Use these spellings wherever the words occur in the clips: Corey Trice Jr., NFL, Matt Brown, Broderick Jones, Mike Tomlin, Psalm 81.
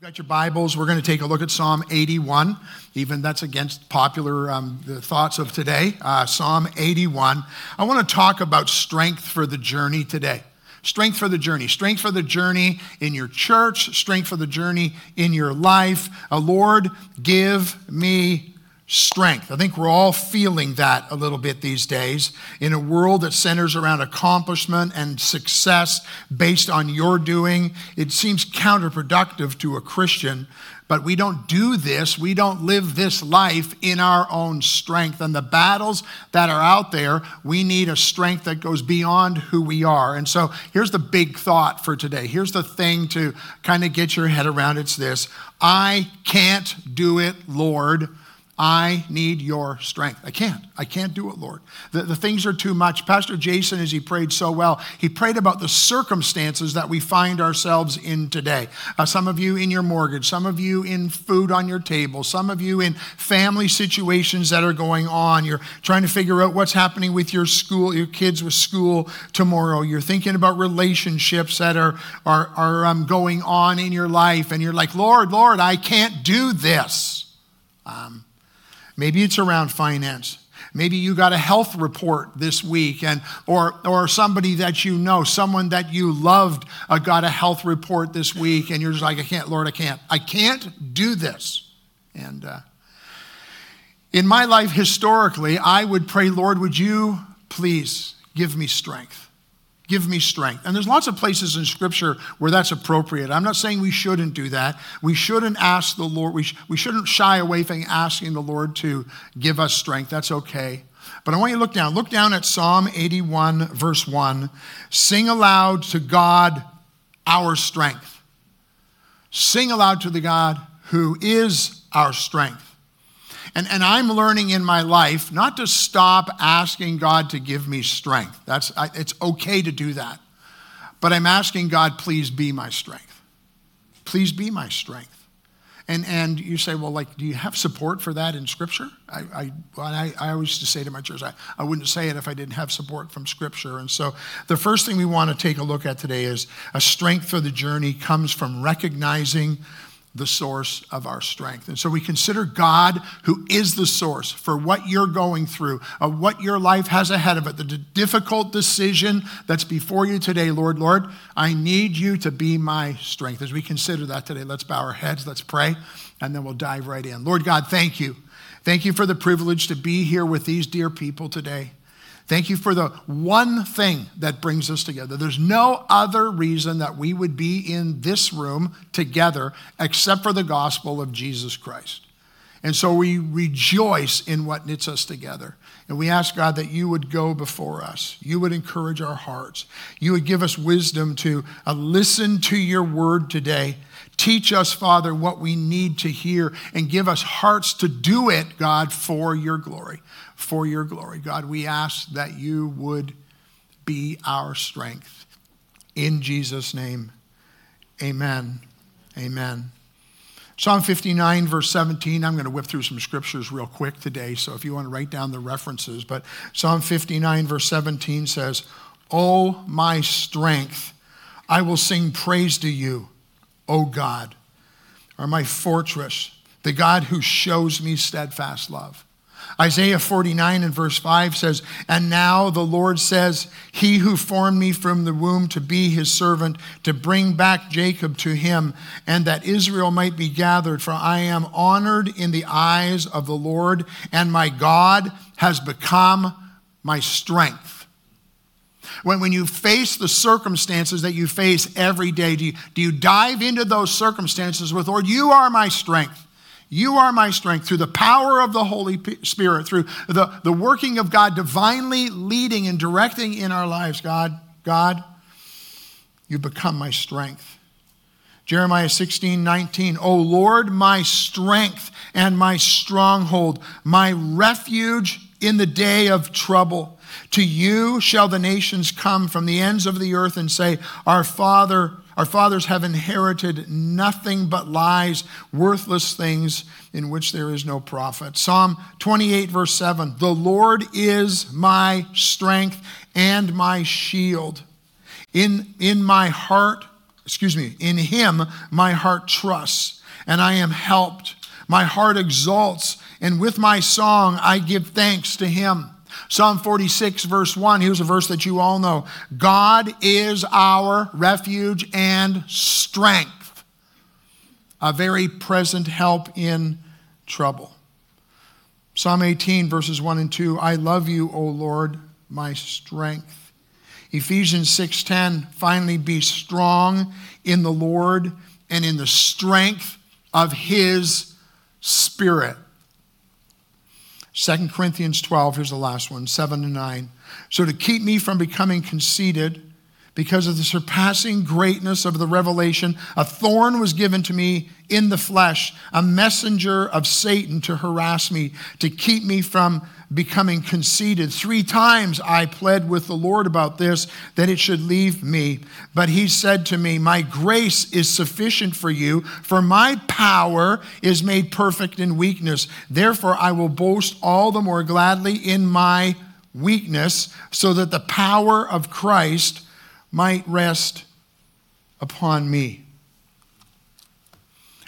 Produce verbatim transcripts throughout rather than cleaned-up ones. You've got your Bibles. We're going to take a look at Psalm eighty-one. Even that's against popular um, the thoughts of today. Uh, Psalm eighty-one. I want to talk about strength for the journey today. Strength for the journey. Strength for the journey in your church. Strength for the journey in your life. Uh, Lord, give me strength. I think we're all feeling that a little bit these days in a world that centers around accomplishment and success based on your doing. It seems counterproductive to a Christian, but we don't do this. We don't live this life in our own strength. And the battles that are out there, we need a strength that goes beyond who we are. And so here's the big thought for today. Here's the thing to kind of get your head around. It's this: I can't do it, Lord. I need your strength. I can't. I can't do it, Lord. The, the things are too much. Pastor Jason, as he prayed so well, he prayed about the circumstances that we find ourselves in today. Uh, some of you in your mortgage, some of you in food on your table, some of you in family situations that are going on. You're trying to figure out what's happening with your school, your kids with school tomorrow. You're thinking about relationships that are, are, are um, going on in your life. And you're like, Lord, Lord, I can't do this. Um, Maybe it's around finance. Maybe you got a health report this week, and or or somebody that you know, someone that you loved uh, got a health report this week, and you're just like, I can't, Lord, I can't. I can't do this. And uh, in my life, historically, I would pray, Lord, would you please give me strength? Give me strength. And there's lots of places in Scripture where that's appropriate. I'm not saying we shouldn't do that. We shouldn't ask the Lord. We, sh- we shouldn't shy away from asking the Lord to give us strength. That's okay. But I want you to look down. Look down at Psalm eighty-one, verse one. Sing aloud to God, our strength. Sing aloud to the God who is our strength. And, and I'm learning in my life not to stop asking God to give me strength. That's I, it's okay to do that. But I'm asking God, please be my strength. Please be my strength. And and you say, well, like, do you have support for that in Scripture? I I, well, I, I always used to say to my church, I, I wouldn't say it if I didn't have support from Scripture. And so the first thing we want to take a look at today is a strength for the journey comes from recognizing the source of our strength. And so we consider God, who is the source for what you're going through, uh, what your life has ahead of it, the d- difficult decision that's before you today. Lord, Lord, I need you to be my strength. As we consider that today, let's bow our heads, let's pray, and then we'll dive right in. Lord God, thank you. Thank you for the privilege to be here with these dear people today. Thank you for the one thing that brings us together. There's no other reason that we would be in this room together except for the gospel of Jesus Christ. And so we rejoice in what knits us together. And we ask, God, that you would go before us. You would encourage our hearts. You would give us wisdom to uh, listen to your word today. Teach us, Father, what we need to hear, and give us hearts to do it, God, for your glory. For your glory. God, we ask that you would be our strength. In Jesus' name, amen. Amen. Psalm fifty-nine, verse seventeen. I'm going to whip through some scriptures real quick today, so if you want to write down the references. But Psalm fifty-nine, verse seventeen says, "O my strength, I will sing praise to you, O God, or my fortress, the God who shows me steadfast love." Isaiah forty-nine and verse five says, "And now the Lord says, he who formed me from the womb to be his servant, to bring back Jacob to him, and that Israel might be gathered, for I am honored in the eyes of the Lord, and my God has become my strength." When, when you face the circumstances that you face every day, do you, do you dive into those circumstances with, Lord, you are my strength. You are my strength, through the power of the Holy Spirit, through the, the working of God divinely leading and directing in our lives. God, God, you become my strength. Jeremiah sixteen, nineteen, "O Lord, my strength and my stronghold, my refuge in the day of trouble. To you shall the nations come from the ends of the earth and say, Our Father, our fathers have inherited nothing but lies, worthless things in which there is no profit." Psalm twenty-eight, verse seven, "The Lord is my strength and my shield. In, in my heart, excuse me, in him my heart trusts, and I am helped. My heart exalts, and with my song I give thanks to him. Psalm forty-six, verse one, here's a verse that you all know. God is our refuge and strength, a very present help in trouble. Psalm eighteen, verses one and two, I love you, O Lord, my strength. Ephesians six ten, finally be strong in the Lord and in the strength of his Spirit. Second Corinthians twelve, here's the last one, seven to nine. So to keep me from becoming conceited, because of the surpassing greatness of the revelation, a thorn was given to me in the flesh, a messenger of Satan to harass me, to keep me from becoming conceited. Three times I pled with the Lord about this, that it should leave me. But he said to me, my grace is sufficient for you, for my power is made perfect in weakness. Therefore, I will boast all the more gladly in my weakness, so that the power of Christ might rest upon me.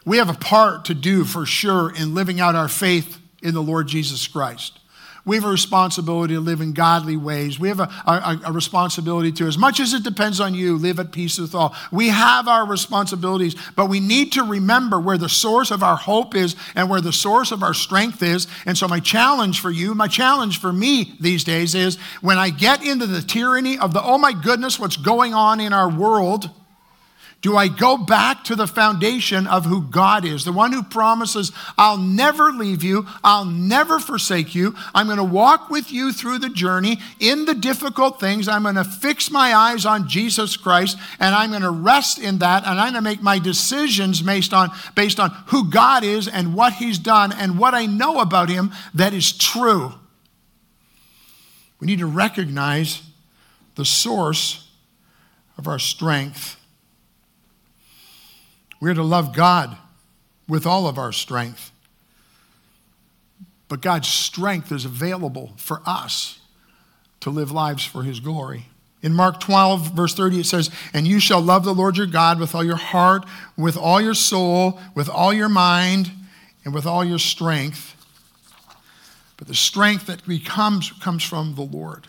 We have a part to do for sure in living out our faith in the Lord Jesus Christ. We have a responsibility to live in godly ways. We have a, a, a responsibility to, as much as it depends on you, live at peace with all. We have our responsibilities, but we need to remember where the source of our hope is and where the source of our strength is. And so my challenge for you, my challenge for me these days is, when I get into the tyranny of the, oh my goodness, what's going on in our world, do I go back to the foundation of who God is, the one who promises, I'll never leave you, I'll never forsake you, I'm going to walk with you through the journey, in the difficult things, I'm going to fix my eyes on Jesus Christ, and I'm going to rest in that, and I'm going to make my decisions based on, based on who God is and what he's done and what I know about him that is true. We need to recognize the source of our strength. We're to love God with all of our strength. But God's strength is available for us to live lives for his glory. In Mark twelve, verse thirty, it says, and you shall love the Lord your God with all your heart, with all your soul, with all your mind, and with all your strength. But the strength that comes comes from the Lord.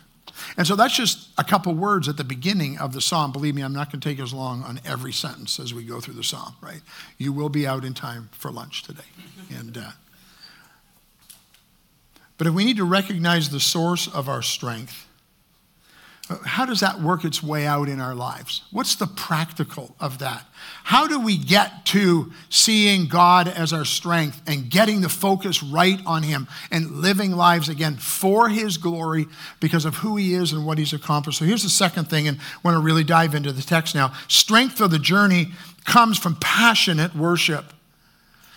And so that's just a couple words at the beginning of the psalm. Believe me, I'm not going to take as long on every sentence as we go through the psalm, right? You will be out in time for lunch today. And uh, but if we need to recognize the source of our strength, how does that work its way out in our lives? What's the practical of that? How do we get to seeing God as our strength and getting the focus right on him and living lives, again, for his glory because of who he is and what he's accomplished? So here's the second thing, and I want to really dive into the text now. Strength of the journey comes from passionate worship.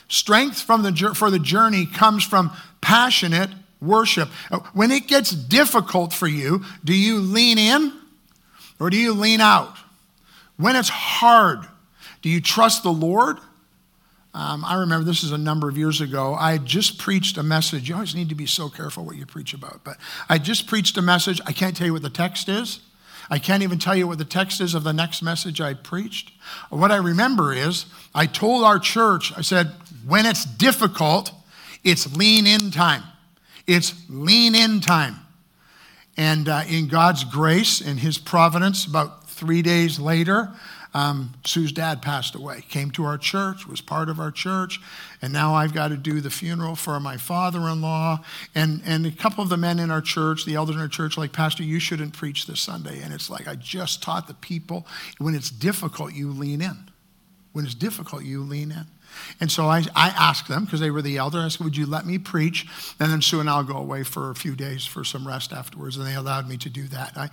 Strength from the, for the journey comes from passionate worship. Worship. When it gets difficult for you, do you lean in or do you lean out? When it's hard, do you trust the Lord? Um, I remember this is a number of years ago. I had just preached a message. You always need to be so careful what you preach about. But I just preached a message. I can't tell you what the text is. I can't even tell you what the text is of the next message I preached. What I remember is I told our church, I said, when it's difficult, it's lean in time. It's lean in time. And uh, in God's grace and his providence, about three days later, um, Sue's dad passed away, came to our church, was part of our church. And now I've got to do the funeral for my father-in-law. And, and a couple of the men in our church, the elders in our church, like, Pastor, you shouldn't preach this Sunday. And it's like, I just taught the people, when it's difficult, you lean in. When it's difficult, you lean in. And so I, I asked them, because they were the elder, I said, would you let me preach? And then Sue and I'll go away for a few days for some rest afterwards. And they allowed me to do that. I,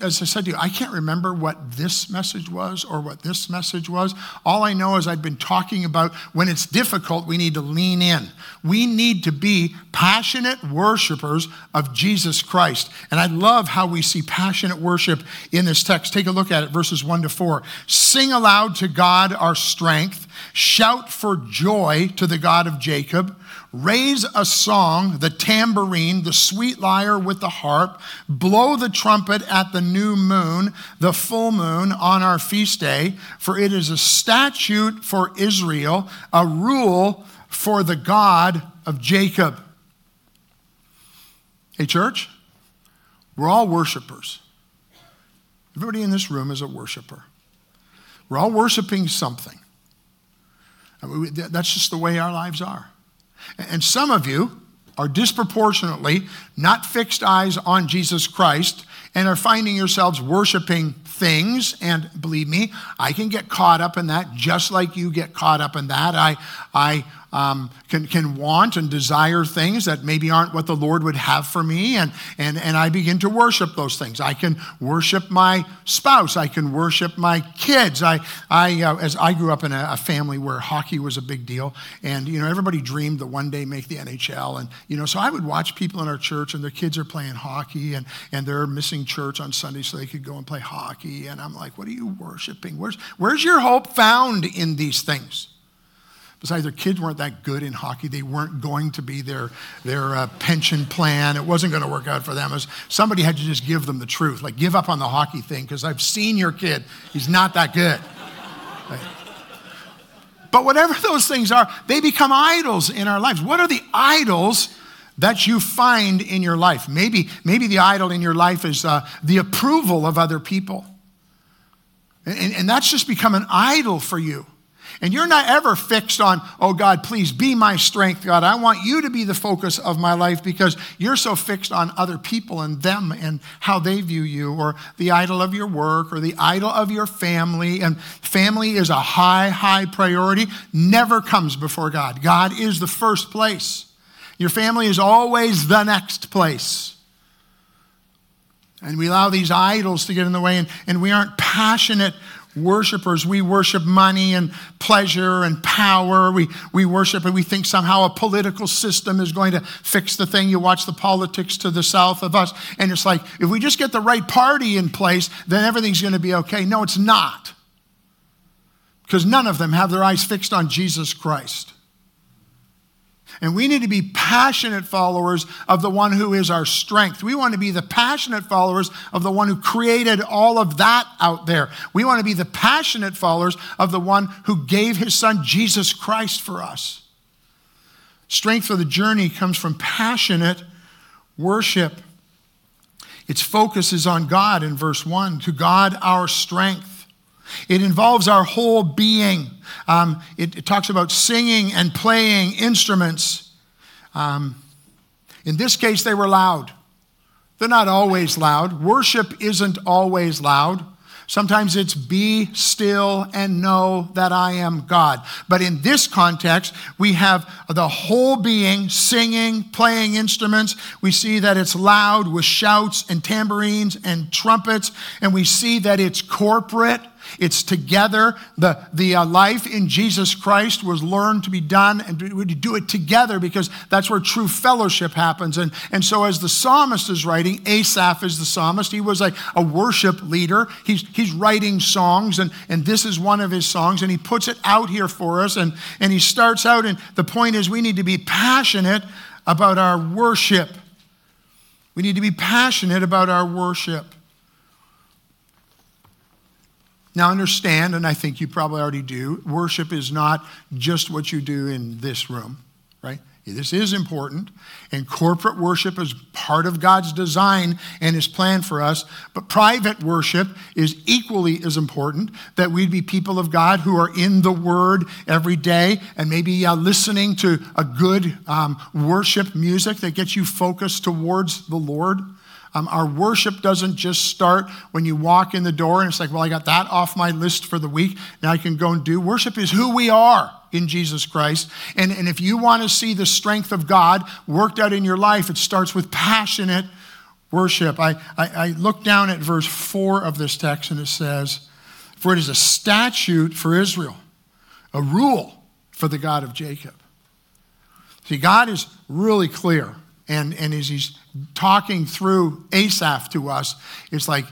as I said to you, I can't remember what this message was or what this message was. All I know is I've been talking about when it's difficult, we need to lean in. We need to be passionate worshipers of Jesus Christ. And I love how we see passionate worship in this text. Take a look at it, verses one to four. Sing aloud to God our strength. Shout for joy to the God of Jacob. Raise a song, the tambourine, the sweet lyre with the harp. Blow the trumpet at the new moon, the full moon on our feast day. For it is a statute for Israel, a rule for the God of Jacob. Hey, church, we're all worshipers. Everybody in this room is a worshiper. We're all worshiping something. That's just the way our lives are. And some of you are disproportionately not fixed eyes on Jesus Christ and are finding yourselves worshiping things. And believe me, I can get caught up in that just like you get caught up in that. I, I um, can, can want and desire things that maybe aren't what the Lord would have for me. And, and, and I begin to worship those things. I can worship my spouse. I can worship my kids. I, I uh, as I grew up in a, a family where hockey was a big deal. And, you know, everybody dreamed that one day make the N H L. And, you know, so I would watch people in our church and their kids are playing hockey and, and they're missing church on Sunday so they could go and play hockey. And I'm like, what are you worshiping? Where's, where's your hope found in these things? Besides, their kids weren't that good in hockey. They weren't going to be their, their uh, pension plan. It wasn't going to work out for them. It was, somebody had to just give them the truth. Like, give up on the hockey thing because I've seen your kid. He's not that good. Right? But whatever those things are, they become idols in our lives. What are the idols that you find in your life? Maybe, maybe the idol in your life is uh, the approval of other people. And, and that's just become an idol for you. And you're not ever fixed on, oh God, please be my strength, God. I want you to be the focus of my life, because you're so fixed on other people and them and how they view you, or the idol of your work, or the idol of your family. And family is a high, high priority, never comes before God. God is the first place. Your family is always the next place. And we allow these idols to get in the way, and, and we aren't passionate worshipers. We worship money and pleasure and power. We, we worship, and we think somehow a political system is going to fix the thing. You watch the politics to the south of us, and it's like, if we just get the right party in place, then everything's going to be okay. No, it's not. Because none of them have their eyes fixed on Jesus Christ. And we need to be passionate followers of the one who is our strength. We want to be the passionate followers of the one who created all of that out there. We want to be the passionate followers of the one who gave his son Jesus Christ for us. Strength for the journey comes from passionate worship. Its focus is on God in verse one, to God our strength. It involves our whole being. Um, it, it talks about singing and playing instruments. Um, in this case, they were loud. They're not always loud. Worship isn't always loud. Sometimes it's be still and know that I am God. But in this context, we have the whole being singing, playing instruments. We see that it's loud with shouts and tambourines and trumpets. And we see that it's corporate. It's together. The, the uh, life in Jesus Christ was learned to be done, and we do it together because that's where true fellowship happens. And, and so as the psalmist is writing, Asaph is the psalmist. He was like a worship leader. He's, he's writing songs, and, and this is one of his songs, and he puts it out here for us. And, and he starts out, and the point is we need to be passionate about our worship. We need to be passionate about our worship. Now understand, and I think you probably already do, worship is not just what you do in this room, right? This is important, and corporate worship is part of God's design and his plan for us, but private worship is equally as important, that we'd be people of God who are in the Word every day, and maybe uh, listening to a good um, worship music that gets you focused towards the Lord. Um, our worship doesn't just start when you walk in the door and it's like, well, I got that off my list for the week. Now I can go and do. Worship is who we are in Jesus Christ. And, and if you want to see the strength of God worked out in your life, it starts with passionate worship. I, I, I look down at verse four of this text, and it says, for it is a statute for Israel, a rule for the God of Jacob. See, God is really clear. And, and as he's talking through Asaph to us, it's like,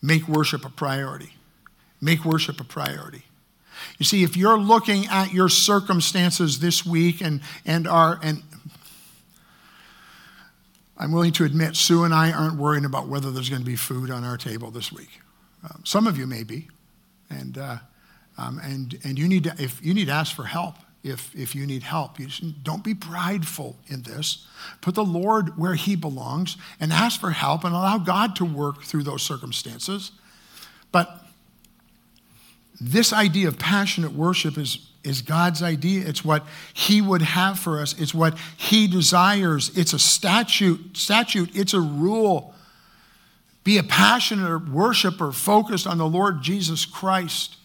make worship a priority. Make worship a priority. You see, if you're looking at your circumstances this week and and are and I'm willing to admit, Sue and I aren't worrying about whether there's going to be food on our table this week. Um, some of you may be, and uh, um, and and you need to, if you need to ask for help. If if you need help, you just, don't be prideful in this. Put the Lord where he belongs and ask for help and allow God to work through those circumstances. But this idea of passionate worship is, is God's idea. It's what he would have for us. It's what he desires. It's a statute. statute. It's a rule. Be a passionate worshiper focused on the Lord Jesus Christ.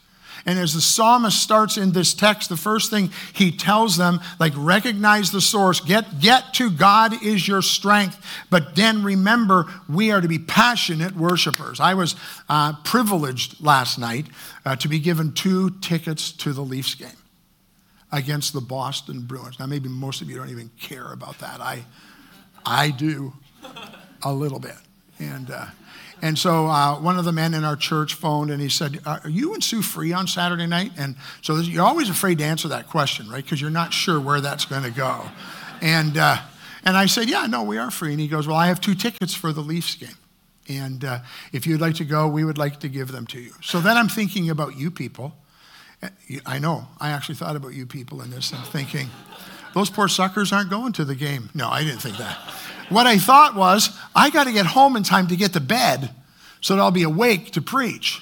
And as the psalmist starts in this text, the first thing he tells them, like, recognize the source. Get, get to God is your strength. But then remember, we are to be passionate worshipers. I was uh, privileged last night uh, to be given two tickets to the Leafs game against the Boston Bruins. Now, maybe most of you don't even care about that. I, I do a little bit. And... Uh, And so uh, one of the men in our church phoned and he said, are you and Sue free on Saturday night? And so you're always afraid to answer that question, right? Because you're not sure where that's going to go. And uh, and I said, yeah, no, we are free. And he goes, well, I have two tickets for the Leafs game. And uh, if you'd like to go, we would like to give them to you. So then I'm thinking about you people. I know, I actually thought about you people in this. I'm thinking, those poor suckers aren't going to the game. No, I didn't think that. What I thought was, I got to get home in time to get to bed so that I'll be awake to preach.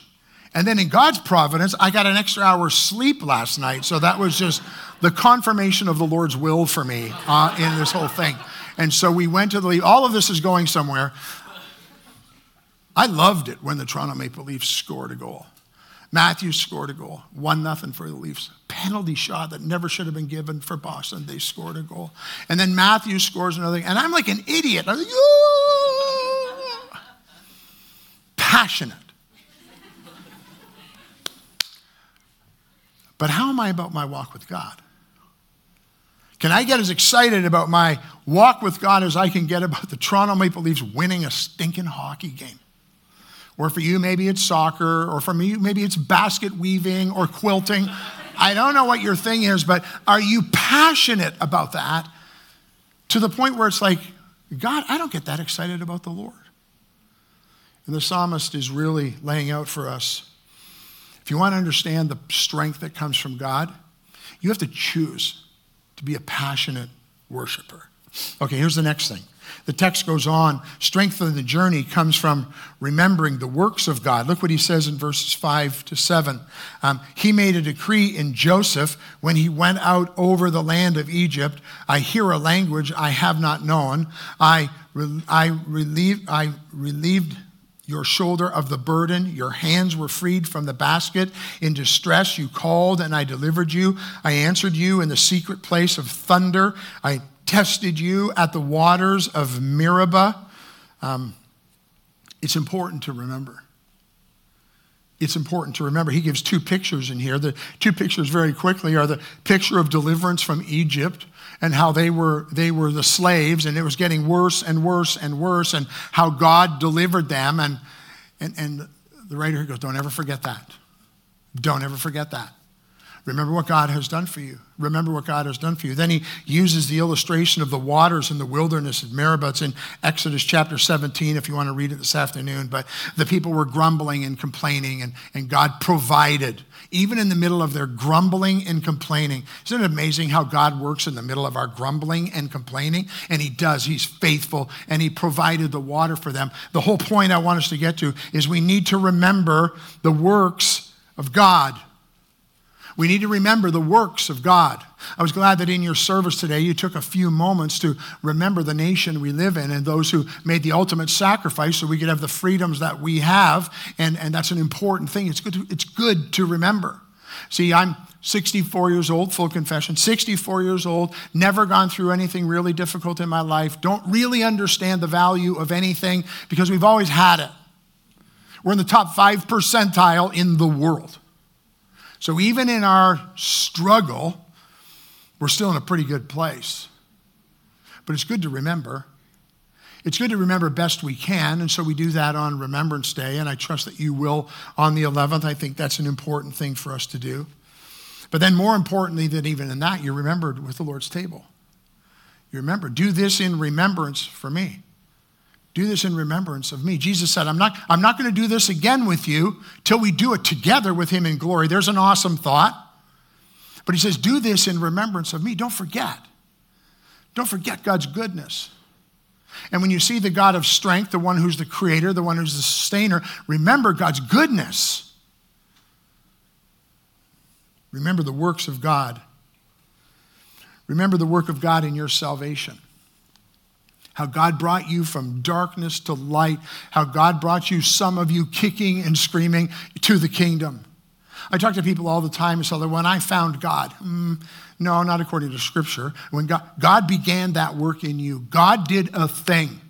And then in God's providence, I got an extra hour's sleep last night. So that was just the confirmation of the Lord's will for me uh, in this whole thing. And so we went to the Leafs. All of this is going somewhere. I loved it when the Toronto Maple Leafs scored a goal. Matthews scored a goal, one nothing for the Leafs. Penalty shot that never should have been given for Boston. They scored a goal. And then Matthews scores another. And I'm like an idiot. I'm like, oh! Passionate. But how am I about my walk with God? Can I get as excited about my walk with God as I can get about the Toronto Maple Leafs winning a stinking hockey game? Or for you, maybe it's soccer. Or for me, maybe it's basket weaving or quilting. I don't know what your thing is, but are you passionate about that to the point where it's like, God, I don't get that excited about the Lord? And the psalmist is really laying out for us, if you want to understand the strength that comes from God, you have to choose to be a passionate worshiper. Okay, here's the next thing. The text goes on. Strength of the journey comes from remembering the works of God. Look what he says in verses five to seven. Um, he made a decree in Joseph when he went out over the land of Egypt. I hear a language I have not known. I, re- I, relieve, I relieved your shoulder of the burden. Your hands were freed from the basket. In distress you called and I delivered you. I answered you in the secret place of thunder. I tested you at the waters of Meribah. Um, it's important to remember. It's important to remember. He gives two pictures in here. The two pictures very quickly are the picture of deliverance from Egypt and how they were they were the slaves and it was getting worse and worse and worse and how God delivered them. And, and, and the writer here goes, don't ever forget that. Don't ever forget that. Remember what God has done for you. Remember what God has done for you. Then he uses the illustration of the waters in the wilderness of Meribah. It's in Exodus chapter seventeen, if you want to read it this afternoon. But the people were grumbling and complaining, and, and God provided, even in the middle of their grumbling and complaining. Isn't it amazing how God works in the middle of our grumbling and complaining? And he does. He's faithful, and he provided the water for them. The whole point I want us to get to is we need to remember the works of God. We need to remember the works of God. I was glad that in your service today, you took a few moments to remember the nation we live in and those who made the ultimate sacrifice so we could have the freedoms that we have. And, and that's an important thing. It's good to, it's good to remember. See, I'm sixty-four years old, full confession, sixty-four years old, never gone through anything really difficult in my life, don't really understand the value of anything because we've always had it. We're in the top five percentile in the world. So even in our struggle, we're still in a pretty good place. But it's good to remember. It's good to remember best we can, and so we do that on Remembrance Day, and I trust that you will on the eleventh. I think that's an important thing for us to do. But then more importantly than even in that, you're remembered with the Lord's table. You remember, do this in remembrance for me. Do this in remembrance of me. Jesus said, I'm not, I'm not going to do this again with you till we do it together with him in glory. There's an awesome thought. But he says, do this in remembrance of me. Don't forget. Don't forget God's goodness. And when you see the God of strength, the one who's the creator, the one who's the sustainer, remember God's goodness. Remember the works of God. Remember the work of God in your salvation. How God brought you from darkness to light. How God brought you, some of you, kicking and screaming to the kingdom. I talk to people all the time and say, when I found God, mm, no, not according to scripture. When God, God began that work in you, God did a thing.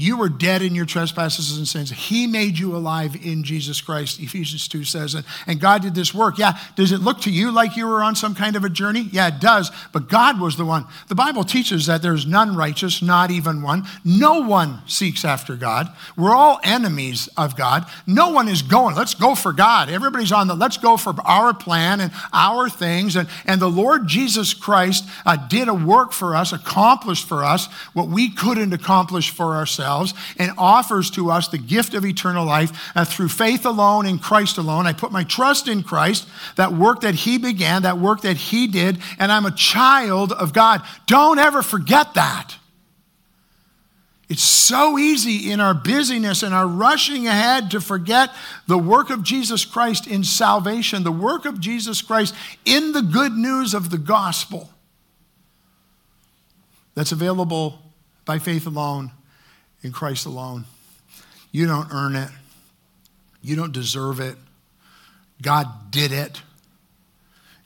You were dead in your trespasses and sins. He made you alive in Jesus Christ, Ephesians two says, and, and God did this work. Yeah, does it look to you like you were on some kind of a journey? Yeah, it does, but God was the one. The Bible teaches that there's none righteous, not even one. No one seeks after God. We're all enemies of God. No one is going, let's go for God. Everybody's on the, let's go for our plan and our things, and, and the Lord Jesus Christ uh, did a work for us, accomplished for us what we couldn't accomplish for ourselves. Ourselves and offers to us the gift of eternal life uh, through faith alone in Christ alone. I put my trust in Christ, that work that he began, that work that he did, and I'm a child of God. Don't ever forget that. It's so easy in our busyness and our rushing ahead to forget the work of Jesus Christ in salvation, the work of Jesus Christ in the good news of the gospel that's available by faith alone in Christ alone. You don't earn it. You don't deserve it. God did it.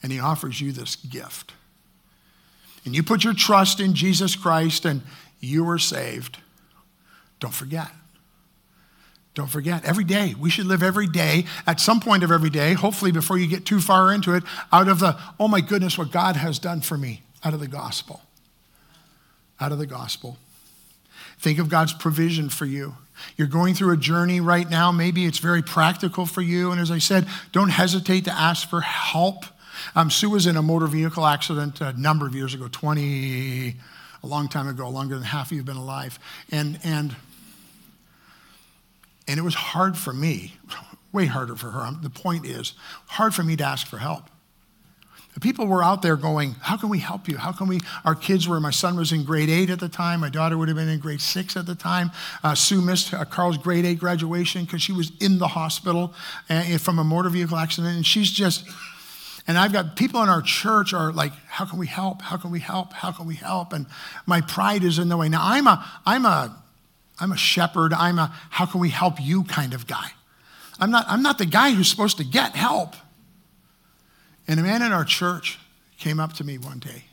And he offers you this gift. And you put your trust in Jesus Christ and you are saved. Don't forget. Don't forget. Every day, we should live every day, at some point of every day, hopefully before you get too far into it, out of the, oh my goodness, what God has done for me, out of the gospel. Out of the gospel. Think of God's provision for you. You're going through a journey right now. Maybe it's very practical for you. And as I said, don't hesitate to ask for help. Um, Sue was in a motor vehicle accident a number of years ago, twenty, a long time ago, longer than half of you have been alive. And, and, and it was hard for me, way harder for her. The point is, hard for me to ask for help. The people were out there going, how can we help you? How can we, our kids were, my son was in grade eight at the time. My daughter would have been in grade six at the time. Uh, Sue missed uh, Carl's grade eight graduation because she was in the hospital and, and from a motor vehicle accident. And she's just, and I've got people in our church are like, how can we help? How can we help? How can we help? And my pride is in the way. Now I'm a, I'm a, I'm a shepherd. I'm a, how can we help you kind of guy. I'm not, I'm not the guy who's supposed to get help. And a man in our church came up to me one day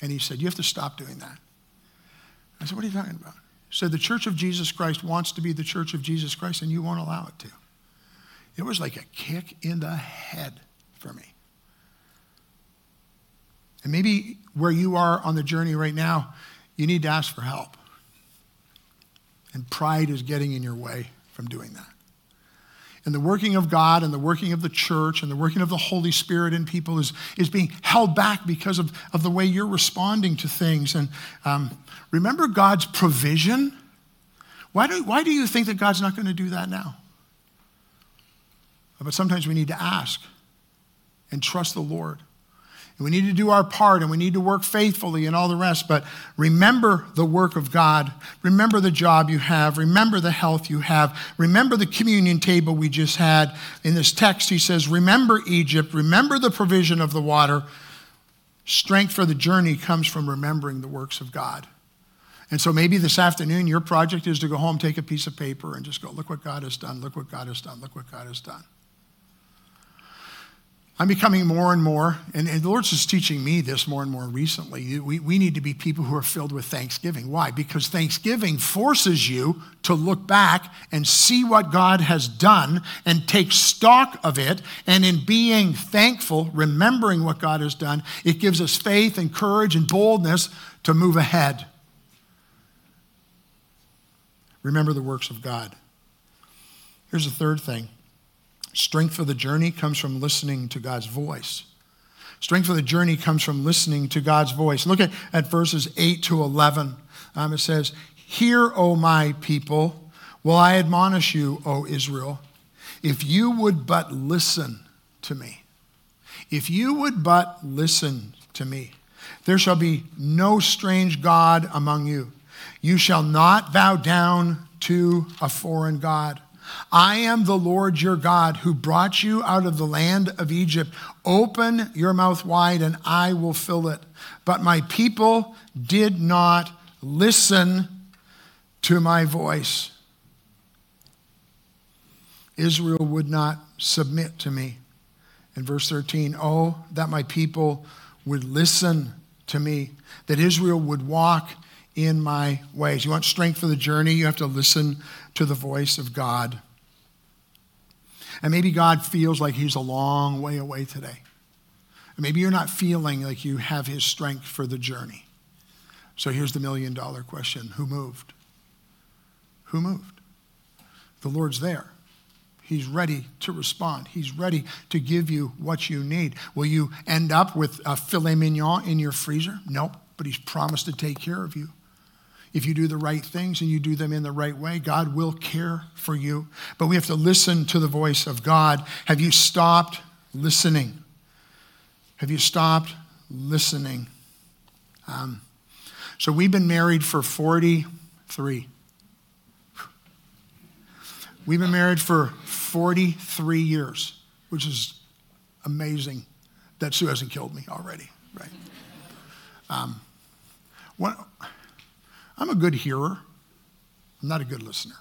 and he said, you have to stop doing that. I said, what are you talking about? He said, the Church of Jesus Christ wants to be the Church of Jesus Christ and you won't allow it to. It was like a kick in the head for me. And maybe where you are on the journey right now, you need to ask for help. And pride is getting in your way from doing that. And the working of God and the working of the church and the working of the Holy Spirit in people is, is being held back because of, of the way you're responding to things. And um, remember God's provision? Why do, why do you think that God's not going to do that now? But sometimes we need to ask and trust the Lord. And we need to do our part and we need to work faithfully and all the rest, but remember the work of God. Remember the job you have. Remember the health you have. Remember the communion table we just had. In this text, he says, remember Egypt. Remember the provision of the water. Strength for the journey comes from remembering the works of God. And so maybe this afternoon, your project is to go home, take a piece of paper and just go, look what God has done. Look what God has done. Look what God has done. I'm becoming more and more, and, and the Lord's just teaching me this more and more recently. We, we need to be people who are filled with thanksgiving. Why? Because thanksgiving forces you to look back and see what God has done and take stock of it. And in being thankful, remembering what God has done, it gives us faith and courage and boldness to move ahead. Remember the works of God. Here's the third thing. Strength for the journey comes from listening to God's voice. Strength for the journey comes from listening to God's voice. Look at, at verses eight to eleven. Um, it says, "Hear, O my people, will I admonish you, O Israel, if you would but listen to me. If you would but listen to me. There shall be no strange god among you. You shall not bow down to a foreign god. I am the Lord your God who brought you out of the land of Egypt. Open your mouth wide and I will fill it. But my people did not listen to my voice. Israel would not submit to me." In verse thirteen, "Oh, that my people would listen to me, that Israel would walk in my ways." You want strength for the journey? You have to listen to the voice of God. And maybe God feels like he's a long way away today. And maybe you're not feeling like you have his strength for the journey. So here's the million dollar question. Who moved? Who moved? The Lord's there. He's ready to respond. He's ready to give you what you need. Will you end up with a filet mignon in your freezer? Nope, but he's promised to take care of you. If you do the right things and you do them in the right way, God will care for you. But we have to listen to the voice of God. Have you stopped listening? Have you stopped listening? Um, so we've been married for forty-three. We've been married for forty-three years, which is amazing that Sue hasn't killed me already, right? Um, when, I'm a good hearer. I'm not a good listener.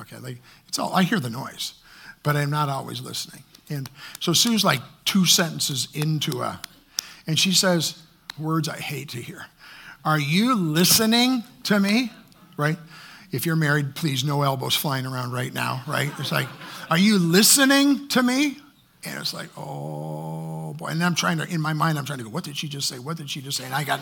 Okay, like it's all, I hear the noise, but I'm not always listening. And so Sue's like two sentences into a, and she says words I hate to hear. "Are you listening to me?" Right? If you're married, please no elbows flying around right now, right? It's like, "Are you listening to me?" And it's like, oh boy. And I'm trying to, in my mind, I'm trying to go, what did she just say? What did she just say? And I got,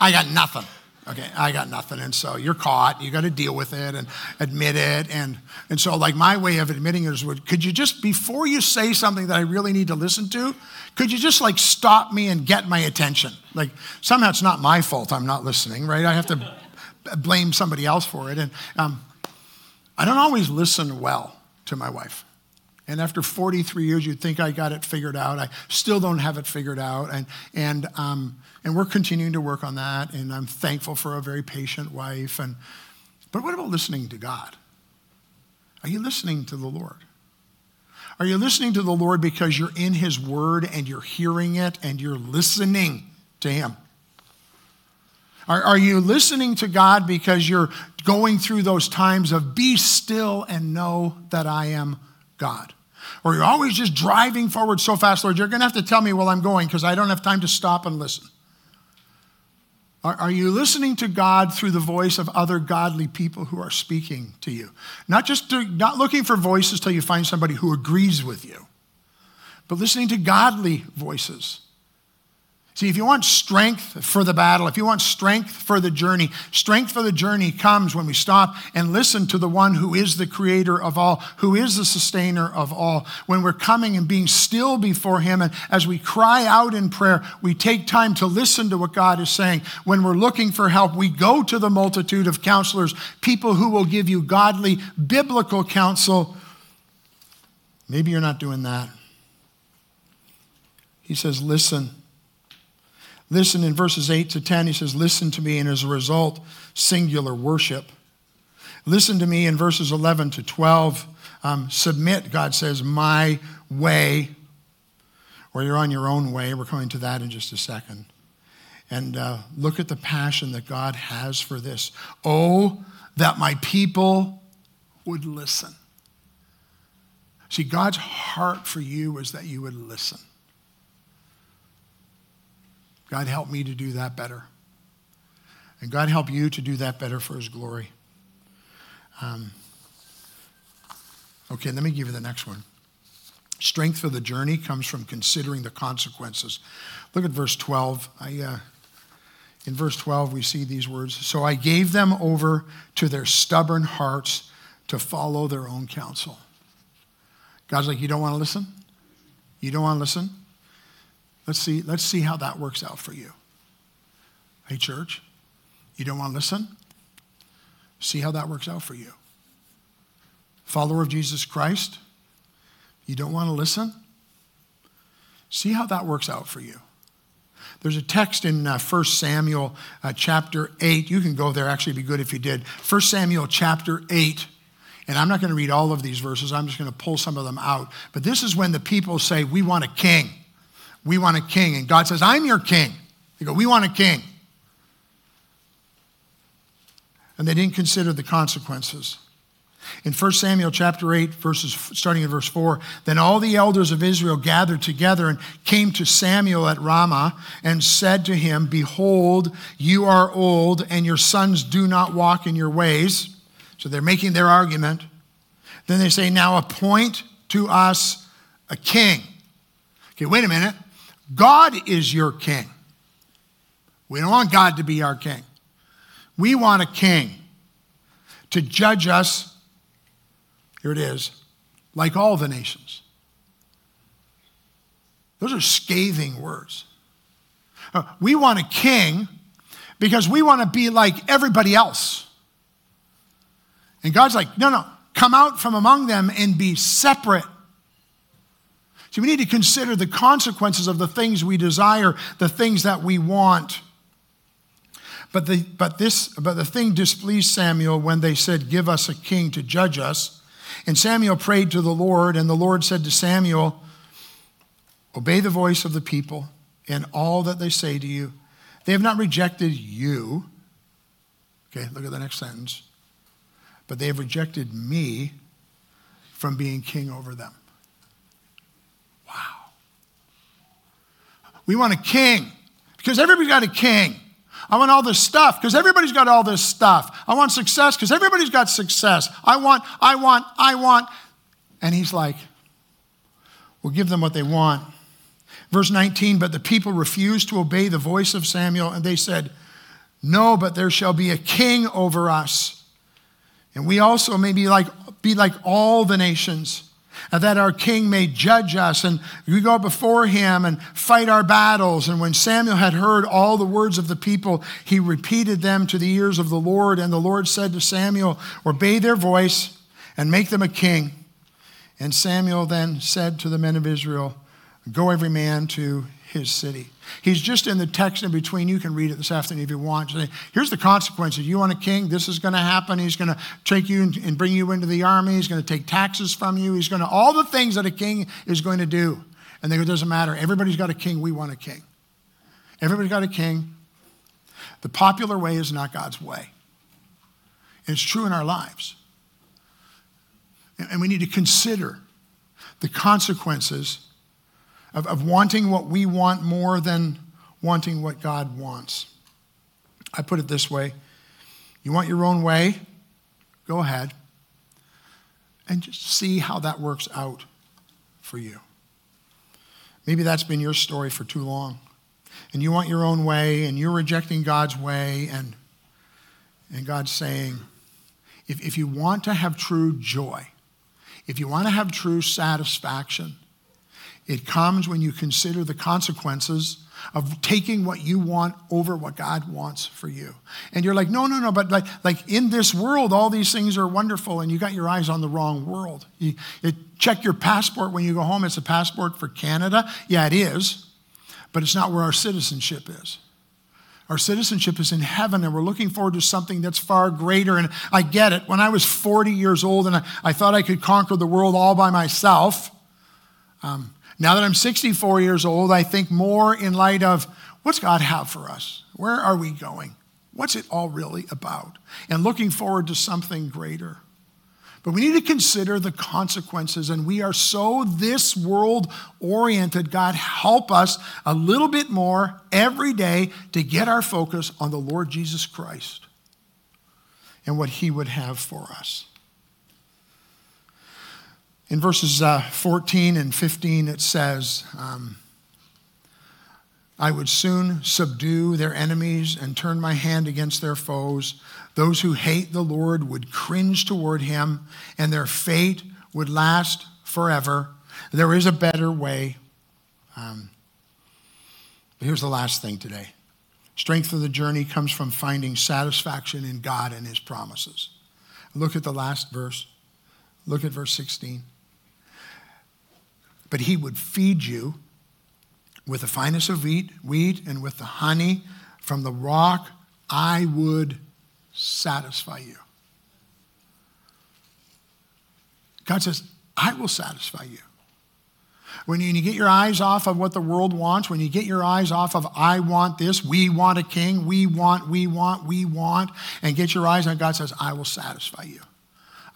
I got nothing. Okay, I got nothing. And so you're caught. You got to deal with it and admit it. And and so like my way of admitting it is, could you just, before you say something that I really need to listen to, could you just like stop me and get my attention? Like somehow it's not my fault I'm not listening, right? I have to blame somebody else for it. And um, I don't always listen well to my wife. And after forty-three years, you'd think I got it figured out. I still don't have it figured out. And and um, and we're continuing to work on that. And I'm thankful for a very patient wife. And but what about listening to God? Are you listening to the Lord? Are you listening to the Lord because you're in his word and you're hearing it and you're listening to him? Are, are you listening to God because you're going through those times of be still and know that I am God? Or you're always just driving forward so fast, Lord, you're going to have to tell me while I'm going because I don't have time to stop and listen. Are, are you listening to God through the voice of other godly people who are speaking to you? Not just to, not looking for voices till you find somebody who agrees with you, but listening to godly voices. See, if you want strength for the battle, if you want strength for the journey, strength for the journey comes when we stop and listen to the one who is the creator of all, who is the sustainer of all. When we're coming and being still before him, and as we cry out in prayer, we take time to listen to what God is saying. When we're looking for help, we go to the multitude of counselors, people who will give you godly, biblical counsel. Maybe you're not doing that. He says, listen. Listen, in verses eight to ten, he says, listen to me, and as a result, singular worship. Listen to me in verses eleven to twelve. Um, submit, God says, my way, or you're on your own way. We're coming to that in just a second. And uh, look at the passion that God has for this. Oh, that my people would listen. See, God's heart for you is that you would listen. God, help me to do that better. And God, help you to do that better for his glory. Um, okay, let me give you the next one. Strength for the journey comes from considering the consequences. Look at verse twelve. I, uh, in verse twelve, we see these words. "So I gave them over to their stubborn hearts to follow their own counsel." God's like, you don't want to listen? You don't want to listen? Let's see, let's see how that works out for you. Hey, church, you don't want to listen? See how that works out for you. Follower of Jesus Christ, you don't want to listen? See how that works out for you. There's a text in uh, First Samuel uh, chapter eight. You can go there. Actually, it'd be good if you did. First Samuel chapter eight. And I'm not going to read all of these verses. I'm just going to pull some of them out. But this is when the people say, we want a king. We want a king. And God says, I'm your king. They go, we want a king. And they didn't consider the consequences. In First Samuel chapter eight, verses, starting in verse four, then all the elders of Israel gathered together and came to Samuel at Ramah and said to him, behold, you are old and your sons do not walk in your ways. So they're making their argument. Then they say, now appoint to us a king. Okay, wait a minute. God is your king. We don't want God to be our king. We want a king to judge us. Here it is, like all the nations. Those are scathing words. We want a king because we want to be like everybody else. And God's like, no, no, come out from among them and be separate. See, we need to consider the consequences of the things we desire, the things that we want. But the, but this, but the thing displeased Samuel when they said, give us a king to judge us. And Samuel prayed to the Lord, and the Lord said to Samuel, obey the voice of the people and all that they say to you. They have not rejected you. Okay, look at the next sentence. But they have rejected me from being king over them. Wow. We want a king because everybody's got a king. I want all this stuff because everybody's got all this stuff. I want success because everybody's got success. I want, I want, I want. And he's like, well, give them what they want. Verse nineteen, but the people refused to obey the voice of Samuel. And they said, no, but there shall be a king over us. And we also may be like, be like all the nations, that our king may judge us, and we go before him and fight our battles. And when Samuel had heard all the words of the people, he repeated them to the ears of the Lord. And the Lord said to Samuel, obey their voice and make them a king. And Samuel then said to the men of Israel, go every man to his city. He's just in the text in between. You can read it this afternoon if you want. Here's the consequences. You want a king? This is going to happen. He's going to take you and bring you into the army. He's going to take taxes from you. He's going to, all the things that a king is going to do. And they go, it doesn't matter. Everybody's got a king. We want a king. Everybody's got a king. The popular way is not God's way. And it's true in our lives. And we need to consider the consequences Of, of wanting what we want more than wanting what God wants. I put it this way. You want your own way? Go ahead. And just see how that works out for you. Maybe that's been your story for too long. And you want your own way, and you're rejecting God's way, and, and God's saying, if, if you want to have true joy, if you want to have true satisfaction, it comes when you consider the consequences of taking what you want over what God wants for you. And you're like, no, no, no, but like, like in this world, all these things are wonderful, and you got your eyes on the wrong world. You, you check your passport when you go home. It's a passport for Canada. Yeah, it is, but it's not where our citizenship is. Our citizenship is in heaven, and we're looking forward to something that's far greater. And I get it. When I was forty years old and I, I thought I could conquer the world all by myself, um, now that I'm sixty-four years old, I think more in light of what's God have for us? Where are we going? What's it all really about? And looking forward to something greater. But we need to consider the consequences, and we are so this world-oriented. God, help us a little bit more every day to get our focus on the Lord Jesus Christ and what he would have for us. In verses uh, fourteen and fifteen, it says, um, I would soon subdue their enemies and turn my hand against their foes. Those who hate the Lord would cringe toward him, and their fate would last forever. There is a better way. Um, But here's the last thing today. Strength of the journey comes from finding satisfaction in God and his promises. Look at the last verse. Look at verse sixteen. But he would feed you with the finest of wheat, wheat and with the honey from the rock. I would satisfy you. God says, I will satisfy you. When you get your eyes off of what the world wants, when you get your eyes off of I want this, we want a king, we want, we want, we want, and get your eyes on God says, I will satisfy you.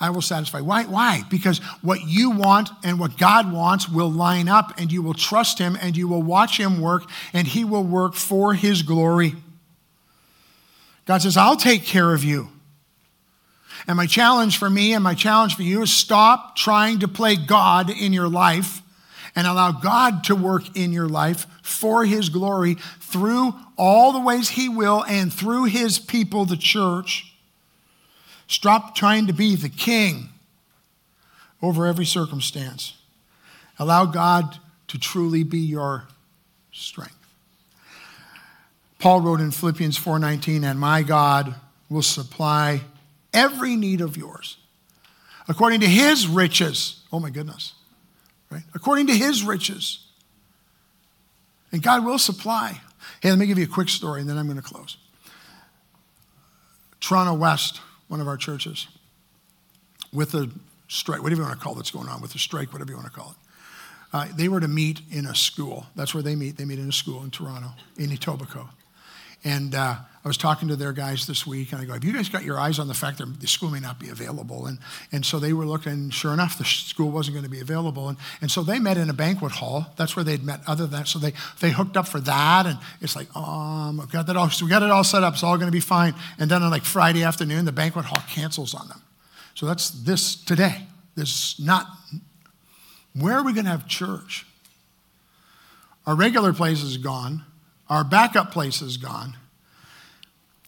I will satisfy. Why? Why? Because what you want and what God wants will line up, and you will trust him and you will watch him work, and he will work for his glory. God says, I'll take care of you. And my challenge for me and my challenge for you is stop trying to play God in your life and allow God to work in your life for his glory through all the ways he will and through his people, the church. Stop trying to be the king over every circumstance. Allow God to truly be your strength. Paul wrote in Philippians four nineteen, and my God will supply every need of yours according to his riches. Oh my goodness, right? According to his riches. And God will supply. Hey, let me give you a quick story and then I'm going to close. Toronto West, one of our churches, with a strike, whatever you want to call it, that's going on, with a strike, whatever you want to call it. Uh, they were to meet in a school. That's where they meet. They meet in a school in Toronto, in Etobicoke. And uh, I was talking to their guys this week, and I go, have you guys got your eyes on the fact that the school may not be available? And and so they were looking, and sure enough, the school wasn't going to be available. And, and so they met in a banquet hall. That's where they'd met other than that. So they, they hooked up for that, and it's like, um, we got that all, so we got it all set up. It's all going to be fine. And then on like Friday afternoon, the banquet hall cancels on them. So that's this today. This not, where are we going to have church? Our regular place is gone. Our backup place is gone.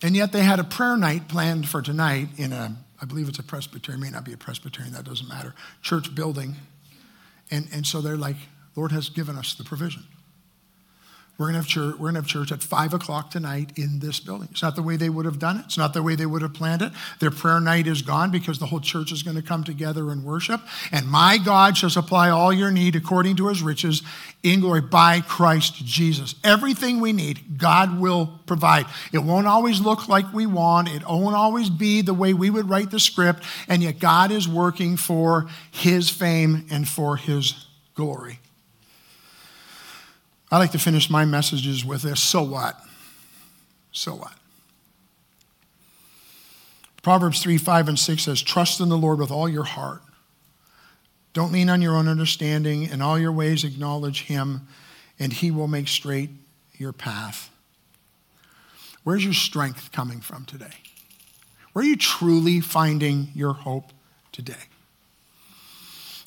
And yet they had a prayer night planned for tonight in a, I believe it's a Presbyterian, may not be a Presbyterian, that doesn't matter, church building. And, and so they're like, Lord has given us the provision. We're gonna have church, we're gonna have church at five o'clock tonight in this building. It's not the way they would have done it. It's not the way they would have planned it. Their prayer night is gone because the whole church is gonna come together and worship. And my God shall supply all your need according to his riches in glory by Christ Jesus. Everything we need, God will provide. It won't always look like we want. It won't always be the way we would write the script. And yet God is working for his fame and for his glory. I like to finish my messages with this, so what? So what? Proverbs three, five, and six says, trust in the Lord with all your heart. Don't lean on your own understanding. In all your ways acknowledge him, and he will make straight your path. Where's your strength coming from today? Where are you truly finding your hope today?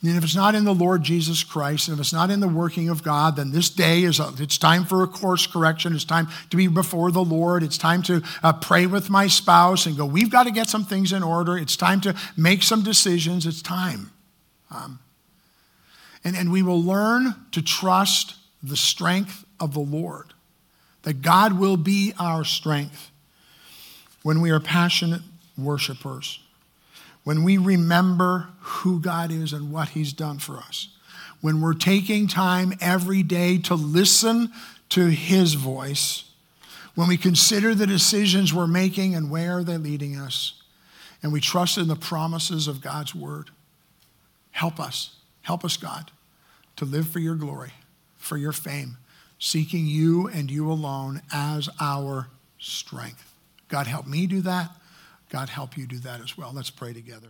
And if it's not in the Lord Jesus Christ, and if it's not in the working of God, then this day is, a, it's time for a course correction. It's time to be before the Lord. It's time to uh, pray with my spouse and go, we've got to get some things in order. It's time to make some decisions. It's time. Um, and, and we will learn to trust the strength of the Lord, that God will be our strength when we are passionate worshipers. When we remember who God is and what he's done for us, when we're taking time every day to listen to his voice, when we consider the decisions we're making and where they're leading us, and we trust in the promises of God's word, help us, help us, God, to live for your glory, for your fame, seeking you and you alone as our strength. God, help me do that. God, help you do that as well. Let's pray together.